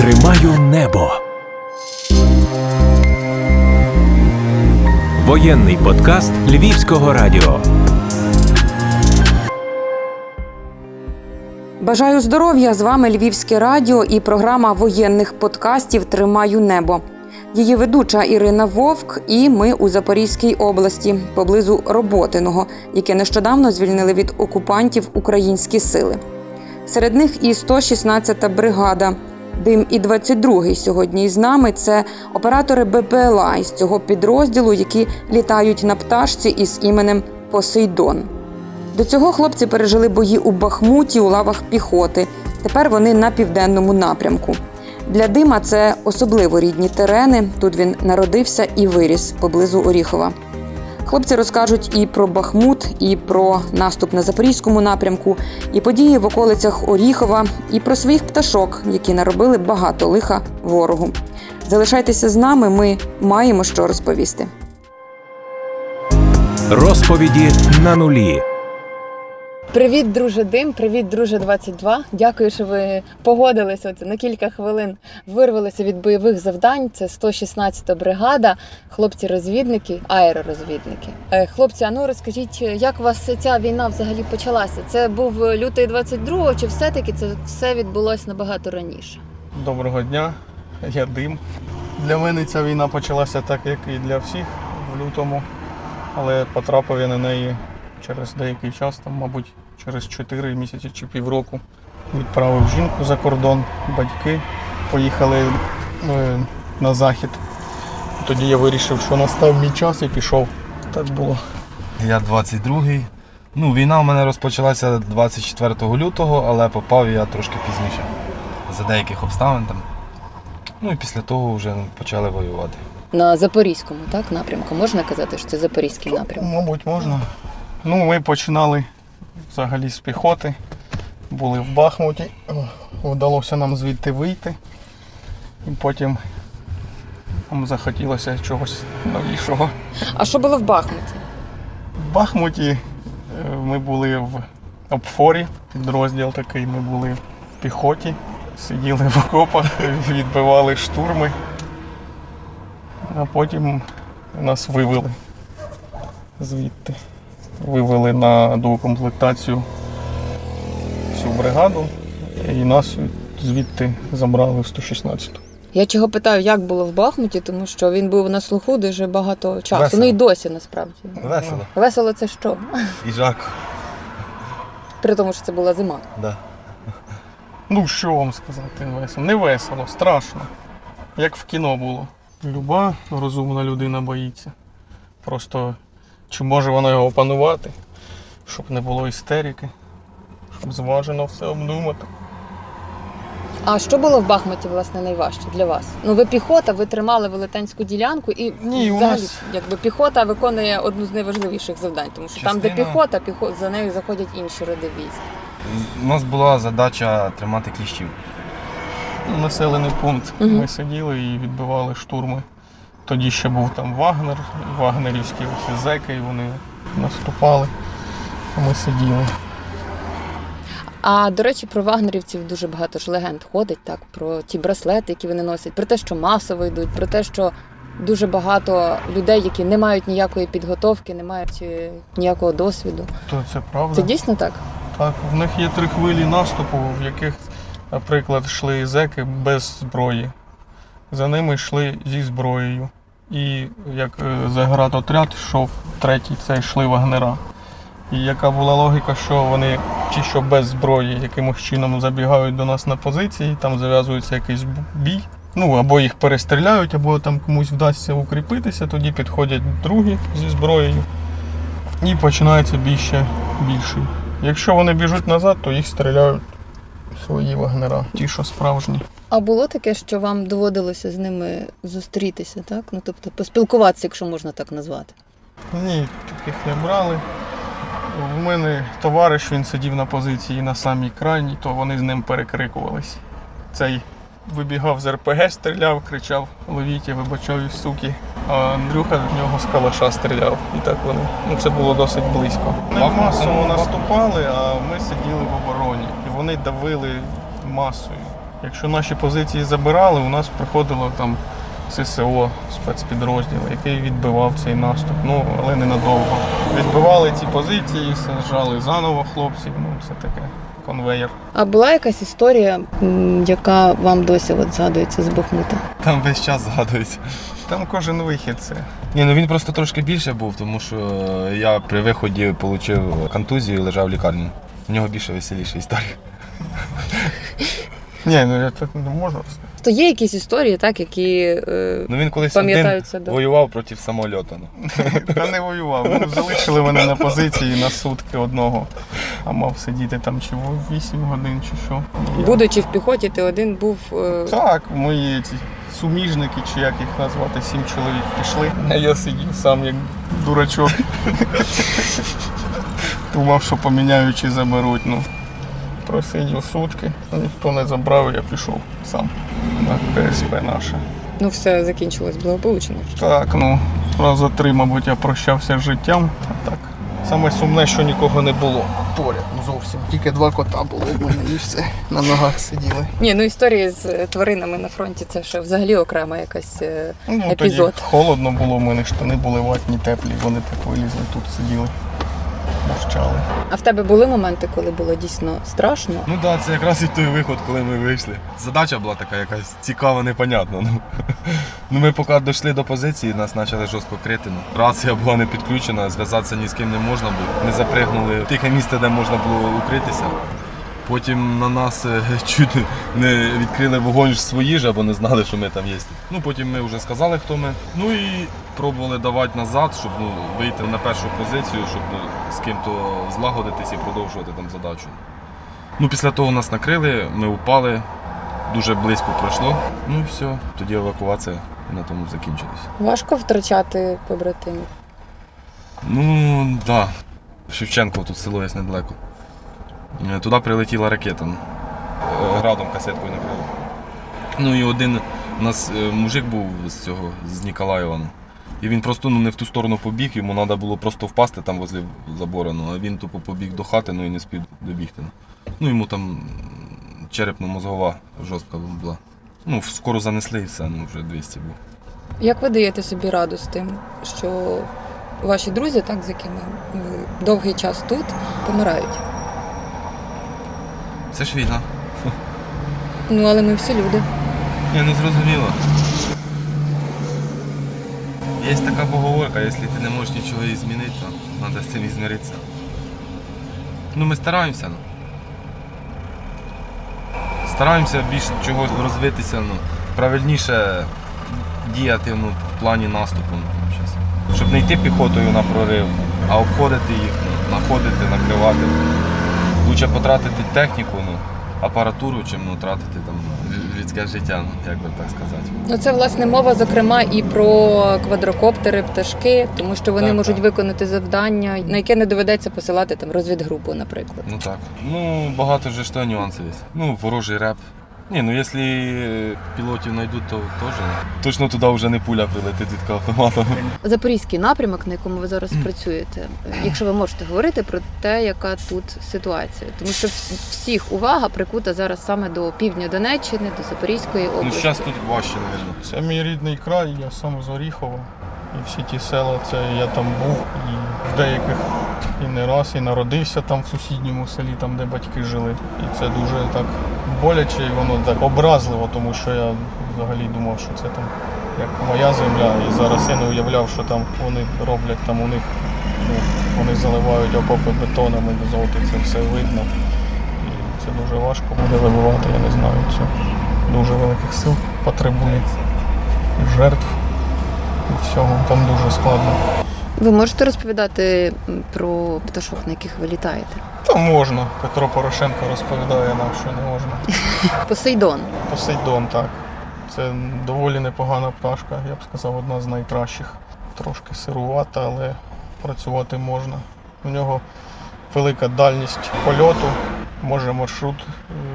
Тримаю небо. Воєнний подкаст Львівського радіо. Бажаю здоров'я! З вами Львівське радіо і програма воєнних подкастів «Тримаю небо». Її ведуча Ірина Вовк, і ми у Запорізькій області, поблизу Роботиного, яке нещодавно звільнили від окупантів українські сили. Серед них і 116-та бригада. Дим і 22 сьогодні з нами – це оператори БПЛА із цього підрозділу, які літають на пташці із іменем «Посейдон». До цього хлопці пережили бої у Бахмуті у лавах піхоти. Тепер вони на південному напрямку. Для Дима це особливо рідні терени. Тут він народився і виріс поблизу Оріхова. Хлопці розкажуть і про Бахмут, і про наступ на Запорізькому напрямку, і події в околицях Оріхова, і про своїх пташок, які наробили багато лиха ворогу. Залишайтеся з нами, ми маємо що розповісти. Розповіді на нулі. Привіт, друже Дим, привіт, друже 22. Дякую, що ви погодились на кілька хвилин. Вирвалися від бойових завдань. Це 116-та бригада, хлопці-розвідники, аеророзвідники. Хлопці, а ну розкажіть, як у вас ця війна взагалі почалася? Це був лютий 22-го, чи все-таки це все відбулося набагато раніше? Доброго дня, я Дим. Для мене ця війна почалася так, як і для всіх в лютому, але потрапив я на неї через деякий час, там, мабуть, через 4 місяці чи півроку. Відправив жінку за кордон, батьки поїхали на захід. Тоді я вирішив, що настав мій час і пішов. Так було. Я 22-й. Війна у мене розпочалася 24 лютого, але попав я трошки пізніше. За деяких обставин там. І після того вже почали воювати. На Запорізькому, так, напрямку? Можна казати, що це Запорізький напрямок? Мабуть, можна. Ми починали взагалі з піхоти, були в Бахмуті, вдалося нам звідти вийти, і потім нам захотілося чогось новішого. А що було в Бахмуті? В Бахмуті ми були в обфорі, підрозділ такий, ми були в піхоті, сиділи в окопах, відбивали штурми, а потім нас вивели звідти. Вивели на доукомплектацію всю бригаду, і нас звідти забрали в 116-ту. Я чого питаю, як було в Бахмуті, тому що він був на слуху дуже багато часу. Весело. І досі, насправді. Весело. Весело — це що? І жарко. При тому, що це була зима. Да. Що вам сказати весело? Не весело, страшно. Як в кіно було. Люба розумна людина боїться. Просто... Чи може вона його опанувати, щоб не було істерики, щоб зважено все обдумати. А що було в Бахмуті, власне, найважче для вас? Ви піхота, ви тримали велетенську ділянку і взагалі піхота виконує одну з найважливіших завдань, тому що частина... там, де піхота, за нею заходять інші роди військ. У нас була задача тримати кліщів. Населений пункт. Угу. Ми сиділи і відбивали штурми. Тоді ще був там Вагнер, вагнерівські зеки, і вони наступали, а ми сиділи. А, до речі, про вагнерівців дуже багато ж легенд ходить, так, про ті браслети, які вони носять, про те, що масово йдуть, про те, що дуже багато людей, які не мають ніякої підготовки, не мають ніякого досвіду. То це правда. Це дійсно так? Так, в них є 3 хвилі наступу, в яких, наприклад, йшли зеки без зброї. За ними йшли зі зброєю. І як заградотряд йшов третій, це йшли вагнера. І яка була логіка, що вони чи що без зброї якимось чином забігають до нас на позиції, там зав'язується якийсь бій. Або їх перестріляють, або там комусь вдасться укріпитися, тоді підходять другі зі зброєю. І починається бій ще більший. Якщо вони біжуть назад, то їх стріляють свої вагнера, ті, що справжні. А було таке, що вам доводилося з ними зустрітися, так? Тобто поспілкуватися, якщо можна так назвати? Ні, таких не брали. У мене товариш, він сидів на позиції на самій крайній, то вони з ним перекрикувались. Цей вибігав з РПГ, стріляв, кричав: "Ловіть, я вибачаю, суки". А Андрюха в нього з калаша стріляв. І так вони. Це було досить близько. Вони масово наступали, а ми сиділи в обороні. І вони давили масою. Якщо наші позиції забирали, у нас приходило там ССО, спецпідрозділ, який відбивав цей наступ, ну, але ненадовго. Відбивали ці позиції, саджали заново хлопців, ну, все таке, конвейер. А була якась історія, яка вам досі от згадується з Бахмута? Там весь час згадується. Там кожен вихід це. Ні, ну він просто трошки більше був, тому що я при виході отримав контузію і лежав в лікарні. У нього більше веселіша історія. Ні, ну я так не можу. То є якісь історії, так, які пам'ятаються? Ну він колись один воював проти самольоту. Та не воював. Ну, залишили мене на позиції на сутки одного. А мав сидіти там чи 8 годин, чи що. Будучи в піхоті, ти один був… Так, мої ці суміжники, чи як їх назвати, 7 чоловік пішли. А я сидів сам як дурачок. Думав, що поміняють чи заберуть. Ну. Просидів сутки, ніхто не забрав, я пішов сам на КСП наше. Ну все закінчилось благополучно? Так, ну раза 3, мабуть, я прощався з життям. А так. Саме сумне, що нікого не було поряд, ну зовсім. Тільки 2 кота були в мене і все, на ногах сиділи. Ні, ну історії з тваринами на фронті це ще взагалі окрема якась епізод. Тоді холодно було, в мене штани були ватні, теплі, вони так вилізли, тут сиділи. Мовчали. А в тебе були моменти, коли було дійсно страшно? Ну так, да, це якраз і той виход, коли ми вийшли. Задача була така якась цікава, непонятна. Ну, ми поки дійшли до позиції, нас почали жорстко крити. Рація була не підключена, зв'язатися ні з ким не можна було. Ми запригнули в тихе місце, де можна було укритися. Потім на нас чуть не відкрили вогонь свої ж, або не знали, що ми там є. Ну, потім ми вже сказали, хто ми. Ну і пробували давати назад, щоб ну, вийти на першу позицію, щоб ну, з ким-то злагодитись і продовжувати там задачу. Ну, після того нас накрили, ми упали, дуже близько пройшло. Ну і все, тоді евакуація і на тому закінчилась. Важко втрачати побратимів? Ну, так. Да. Шевченко, тут село є недалеко. Туди прилетіла ракета, градом касеткою накрило. Ну і один у нас мужик був з Ніколаєва, і він просто ну, не в ту сторону побіг, йому треба було просто впасти там возле забору, а він тупо побіг до хати, ну і не спів добігти. Ну йому там черепно-мозгова жорстка була. Ну, скоро занесли і все, ну вже 200 було. Як ви даєте собі раду з тим, що ваші друзі, так, з якими ви довгий час тут, помирають? Це ж війна. Ну, але ми всі люди. Я не зрозуміло. Є така поговорка, якщо ти не можеш нічого і змінити, то треба з цим і змиритися. Ну, ми стараємося. Ну. Стараємося більш чогось розвитися, ну, правильніше діяти ну, в плані наступу. Ну, щоб не йти піхотою на прорив, а обходити їх, находити, накривати. Лучше потратити техніку, ну, апаратуру, чим ну, тратити там, людське життя, ну, як би так сказати. Ну, це, власне, мова, зокрема, і про квадрокоптери, пташки, тому що вони так, можуть так. Виконати завдання, на яке не доведеться посилати там, розвідгрупу, наприклад. Ну так. Ну, багато вже що нюансів є. Ну, ворожий реп. Ні, ну, якщо пілотів знайдуть, то теж. Точно туди вже не пуля прилетить від автомата. Запорізький напрямок, на якому ви зараз працюєте, якщо ви можете говорити про те, яка тут ситуація. Тому що всіх увага прикута зараз саме до півдня Донеччини, до Запорізької області. Ну, зараз тут важче, мабуть. Це мій рідний край, я сам з Оріхова. І всі ті села, це я там був, і в деяких і не раз, і народився там в сусідньому селі, там, де батьки жили. І це дуже так боляче, і воно так образливо, тому що я взагалі думав, що це там як моя земля, і зараз я не уявляв, що там вони роблять, там у них, ну, вони заливають окопи бетонами, золото, це все видно. І це дуже важко буде вибивати, я не знаю, це дуже великих сил потребує, жертв. Всього там дуже складно. Ви можете розповідати про пташок, на яких ви літаєте? Та можна. Петро Порошенко розповідає нам, що не можна. Посейдон. Посейдон, так. Це доволі непогана пташка, я б сказав, одна з найкращих. Трошки сирувата, але працювати можна. У нього велика дальність польоту, може маршрут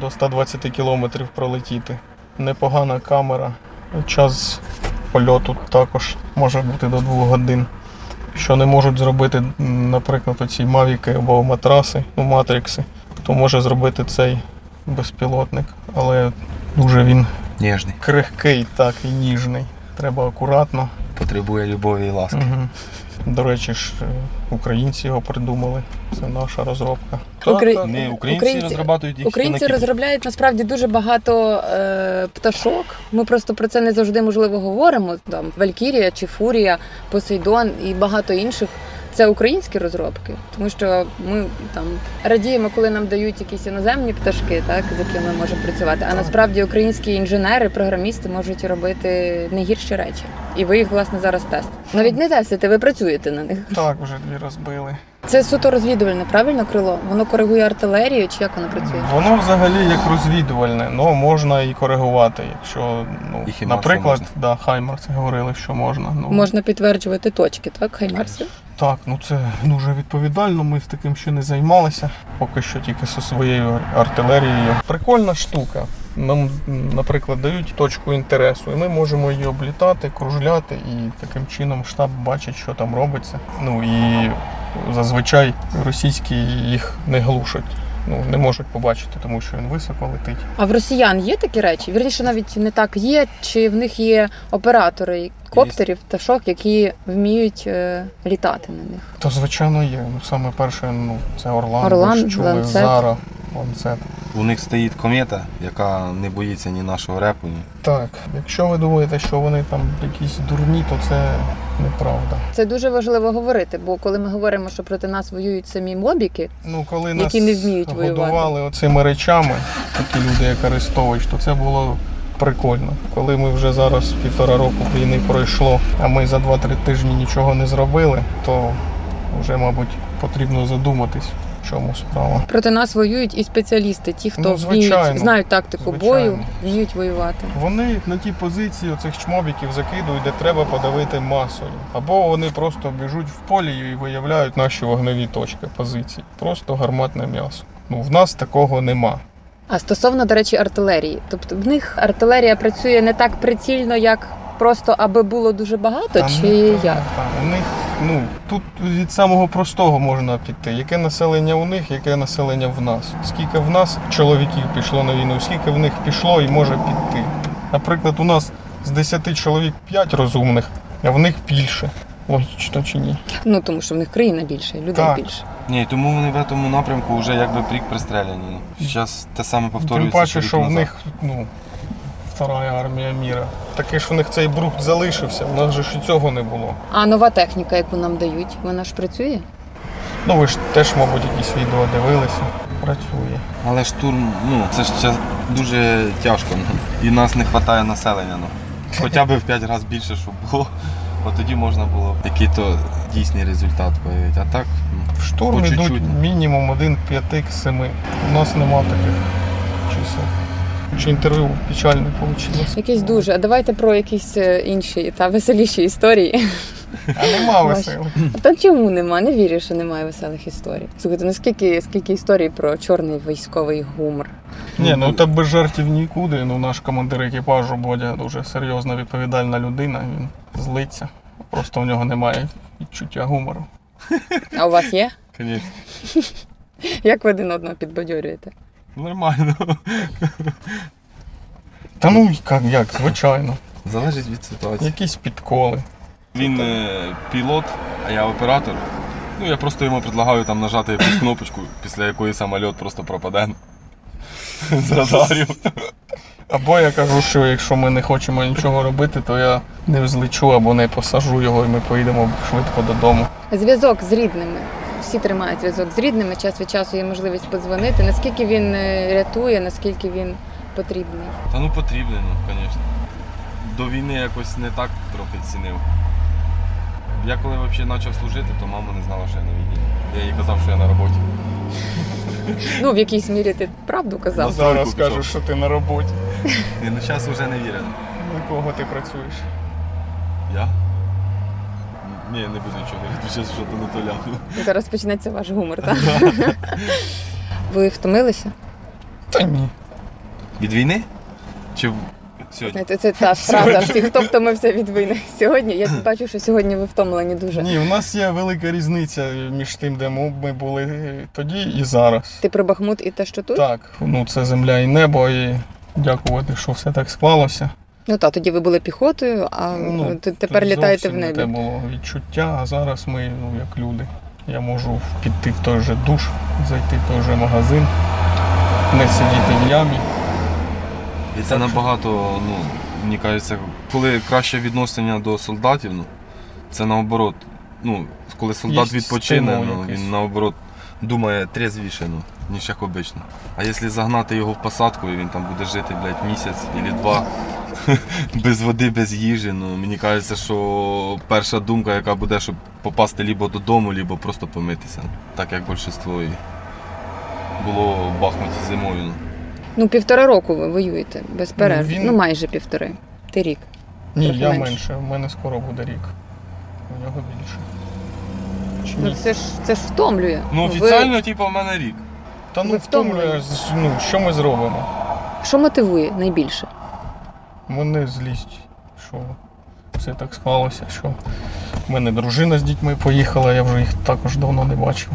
до 120 кілометрів пролетіти. Непогана камера, час польоту також може бути до 2 годин. Що не можуть зробити, наприклад, оці мавіки або матраси, ну, матрикси, то може зробити цей безпілотник, але дуже він ніжний. Крихкий, так, і ніжний. Треба акуратно. Потребує любові і ласки. Угу. До речі ж, українці його придумали. Це наша розробка. Українці розробляють насправді дуже багато пташок. Ми просто про це не завжди, можливо, говоримо. Там Валькірія, Чіфурія, Посейдон і багато інших. Це українські розробки, тому що ми там радіємо, коли нам дають якісь іноземні пташки, так, з якими ми можемо працювати. А насправді українські інженери, програмісти можуть робити не гірші речі. І ви їх, власне, зараз тестите. Навіть не тестите, ви працюєте на них. Так, вже дві розбили. Це суто розвідувальне, правильно, крило? Воно коригує артилерію, чи як воно працює? Воно взагалі як розвідувальне, але можна і коригувати, якщо, ну, наприклад, да, Хаймарс говорили, що можна. Ну. Можна підтверджувати точки, так, Хаймарсів? Так, ну це дуже відповідально, ми з таким ще не займалися, поки що тільки зі своєю артилерією. Прикольна штука. Нам, наприклад, дають точку інтересу, і ми можемо її облітати, кружляти, і таким чином штаб бачить, що там робиться. Ну і зазвичай російські їх не глушать, ну не можуть побачити, тому що він високо летить. А в росіян є такі речі? Вірніше, навіть не так є, чи в них є оператори коптерів, пташок, які вміють літати на них? То, звичайно, є. Ну, саме перше, ну, це Орлан, Ланцет. Зара, Ланцет. У них стоїть комета, яка не боїться ні нашого репу, ні. Так, якщо ви думаєте, що вони там якісь дурні, то це неправда. Це дуже важливо говорити, бо коли ми говоримо, що проти нас воюють самі мобіки, ну, коли які не вміють воювати. Коли нас годували оцими речами, такі люди, як Арестович, то це було прикольно. Коли ми вже зараз півтора року війни пройшло, а ми за 2-3 тижні нічого не зробили, то вже, мабуть, потрібно задуматись. Чому справа. Проти нас воюють і спеціалісти, ті, хто вміють, знають тактику бою, вміють воювати. Вони на ті позиції оцих чмобіків закидують, де треба подавити масою. Або вони просто біжуть в полі і виявляють наші вогневі точки, позиції. Просто гарматне м'ясо. Ну, в нас такого нема. А стосовно, до речі, артилерії. Тобто в них артилерія працює не так прицільно, як просто аби було дуже багато, як? У них, ну, тут від самого простого можна піти. Яке населення у них, яке населення в нас. Скільки в нас чоловіків пішло на війну, скільки в них пішло і може піти. Наприклад, у нас з 10 чоловік 5 розумних, а в них більше. Логічно чи ні? Ну, тому що в них країна більше, людей так. Більше. Ні, тому вони в цьому напрямку вже якби прік пристреляні. Зараз те саме повторюється. Тим паче, що в них, ну, Вторая армія міра. Таки ж в них цей брухт залишився, в нас же ж і цього не було. А нова техніка, яку нам дають, вона ж працює? Ну ви ж теж, мабуть, якісь відео дивилися. Працює. Але штурм, ну, це ж дуже тяжко. І нас не вистачає населення. Ну. Хоча б в 5 разів більше, щоб було. От тоді можна було який-то дійсний результат появити. А так, в штурм йдуть мінімум 1-5-7. У нас нема таких чисел. Чи інтерв'ю печальне вийшло. Якийсь дуже. А давайте про якісь інші та веселіші історії. А нема веселих. Та чому нема? Не вірю, що немає веселих історій. Слухайте, ну скільки історій про чорний військовий гумор? Ні, ну та без жартів нікуди. Ну, наш командир екіпажу Бодя дуже серйозна, відповідальна людина. Він злиться. Просто в нього немає відчуття гумору. А у вас є? Звісно. Як ви один одного підбадьорюєте? Нормально. Та ну, як, звичайно. Залежить від ситуації. Якісь підколи. Він пілот, а я оператор. Ну, я просто йому предлагаю там нажати якусь кнопочку, після якої самоліт просто пропаде. З радарів. Або я кажу, що якщо ми не хочемо нічого робити, то я не взлечу або не посажу його, і ми поїдемо швидко додому. Зв'язок з рідними. Всі тримають зв'язок з рідними, час від часу є можливість подзвонити. Наскільки він рятує, наскільки він потрібний? Та ну потрібний, ну, звісно. До війни якось не так трохи цінив. Я коли взагалі почав служити, то мама не знала, що я на війні. Я їй казав, що я на роботі. Ну, в якійсь мірі ти правду казав. Ну, зараз кажу, що ти на роботі. Ні, ну зараз вже не вірено. На кого ти працюєш? Я? Ні, не буду нічого, щось вже не толяну. Зараз почнеться ваш гумор, так? Ви втомилися? Та ні. Від війни? Чи сьогодні. Це та фраза всіх, хто втомився від війни. Сьогодні, я бачу, що сьогодні ви втомлені дуже. Ні, у нас є велика різниця між тим, де ми були тоді і зараз. Ти про Бахмут і те, що тут? Так, ну це земля і небо, і дякувати, що все так склалося. Ну так, тоді ви були піхотою, а ну, тепер літаєте в небі. Це було відчуття, а зараз ми, ну, як люди. Я можу піти в той же душ, зайти в той же магазин, не сидіти в ямі. І це набагато, ну, мені кажеться, коли краще відношення до солдатів, ну, це наоборот. Ну, коли солдат відпочине, ну, він наоборот думає трезвіше, ну, ніж як обично. А якщо загнати його в посадку, і він там буде жити, блядь, місяць або два, без води, без їжі, ну, мені кажеться, що перша думка, яка буде, щоб попасти либо додому, либо просто помитися. Так як більшість було в Бахмуті зимою. Ну. Ну, 1,5 року ви воюєте без перерв. Ну, майже 1,5. Ти рік. Ні, я менше. У мене скоро буде рік. У нього більше. Ну, це ж втомлює. Ну, офіційно, типу, в мене рік. Та ну втомлює, ну, що ми зробимо? Що мотивує найбільше? Мене злість, що все так склалося, що в мене дружина з дітьми поїхала, я вже їх також давно не бачив.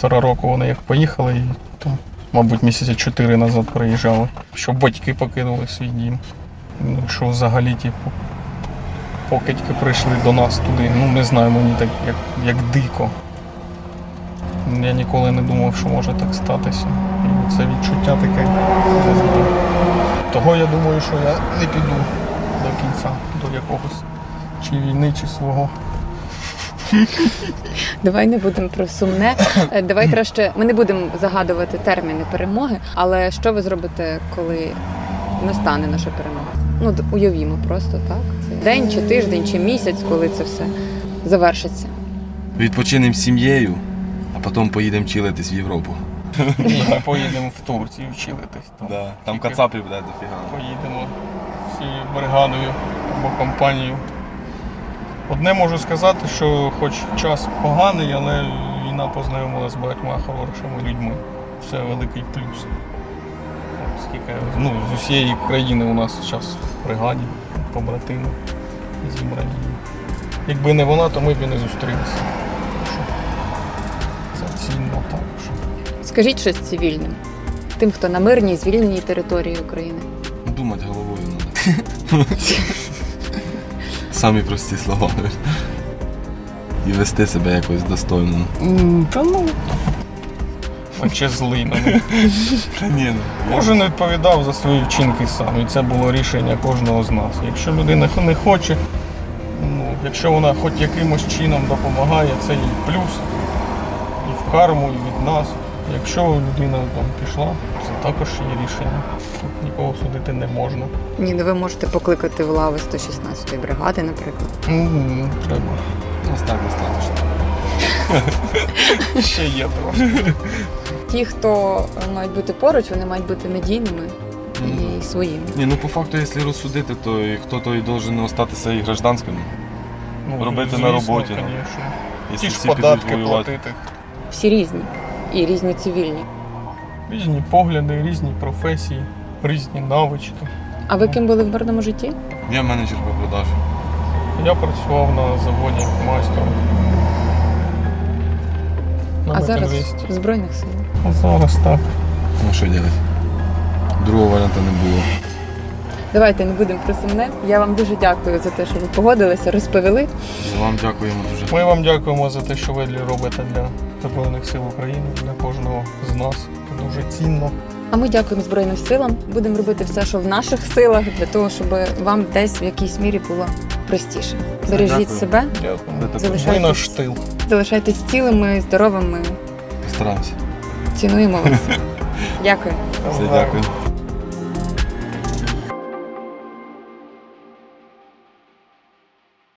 1,5 року вони як поїхали, і там, мабуть, 4 місяці назад приїжджали. Що батьки покинули свій дім, ну, що взагалі типу, покидьки прийшли до нас туди. Ну, не знаю, мені так як дико. Я ніколи не думав, що може так статися. І це відчуття таке, не знаю. Того я думаю, що я не піду до кінця, до якогось чи війни, чи свого. Давай не будемо про сумне. Давай краще, ми не будемо загадувати терміни перемоги, але що ви зробите, коли настане наша перемога? Ну, уявімо просто, так? Це день, чи тиждень, чи місяць, коли це все завершиться. Відпочинемо з сім'єю, а потім поїдемо чилитись в Європу. Ні, ми поїдемо в Турцію вчилитись. Там кацапів буде дофіга. Поїдемо всією бригадою або компанією. Одне можу сказати, що хоч час поганий, але війна познайомила з багатьма хорошими людьми. Це великий плюс. Скільки, ну, з усієї країни у нас зараз в бригаді, побратими зібрані. Якби не вона, то ми б і не зустрілися. Це цінно також. Скажіть щось цивільним, тим, хто на мирній, звільненій території України. Думати головою треба. Самі прості слова. І вести себе якось достойно. Та ну. Чи злий на них. Кожен відповідав за свої вчинки сам. І це було рішення кожного з нас. Якщо людина не хоче, ну, якщо вона хоч якимось чином допомагає, це їй плюс. І в карму, і від нас. Якщо людина там пішла, це також є рішення. Тут нікого судити не можна. Ні, ну ви можете покликати в лави 116-ї бригади, наприклад. Треба. Ось так достатньо. Ще є трошки. Ті, хто мають бути поруч, вони мають бути надійними і своїми. Ні, ну по факту, якщо розсудити, то хто-то і повинен остатися і гражданським. Ну, робити звісно, на роботі. Ті ж податки платити. Всі різні. І різні цивільні. Різні погляди, різні професії, різні навички. А ви ким були в мирному житті? Я менеджер по продажам. Я працював на заводі майстром. А зараз в Збройних силах? А зараз так. Ну що робити? Другого варіанта не було. Давайте не будемо про сумне. Я вам дуже дякую за те, що ви погодилися, розповіли. Вам дякуємо дуже. Ми вам дякуємо за те, що ви робите для Збройних сил України, для кожного з нас. Це дуже цінно. А ми дякуємо Збройним силам. Будемо робити все, що в наших силах, для того, щоб вам десь в якійсь мірі було простіше. Бережіть себе. Дякую. Ви наш тил. Залишайтесь цілими, здоровими. Стараємося. Цінуємо вас. Дякую. Все, дякую.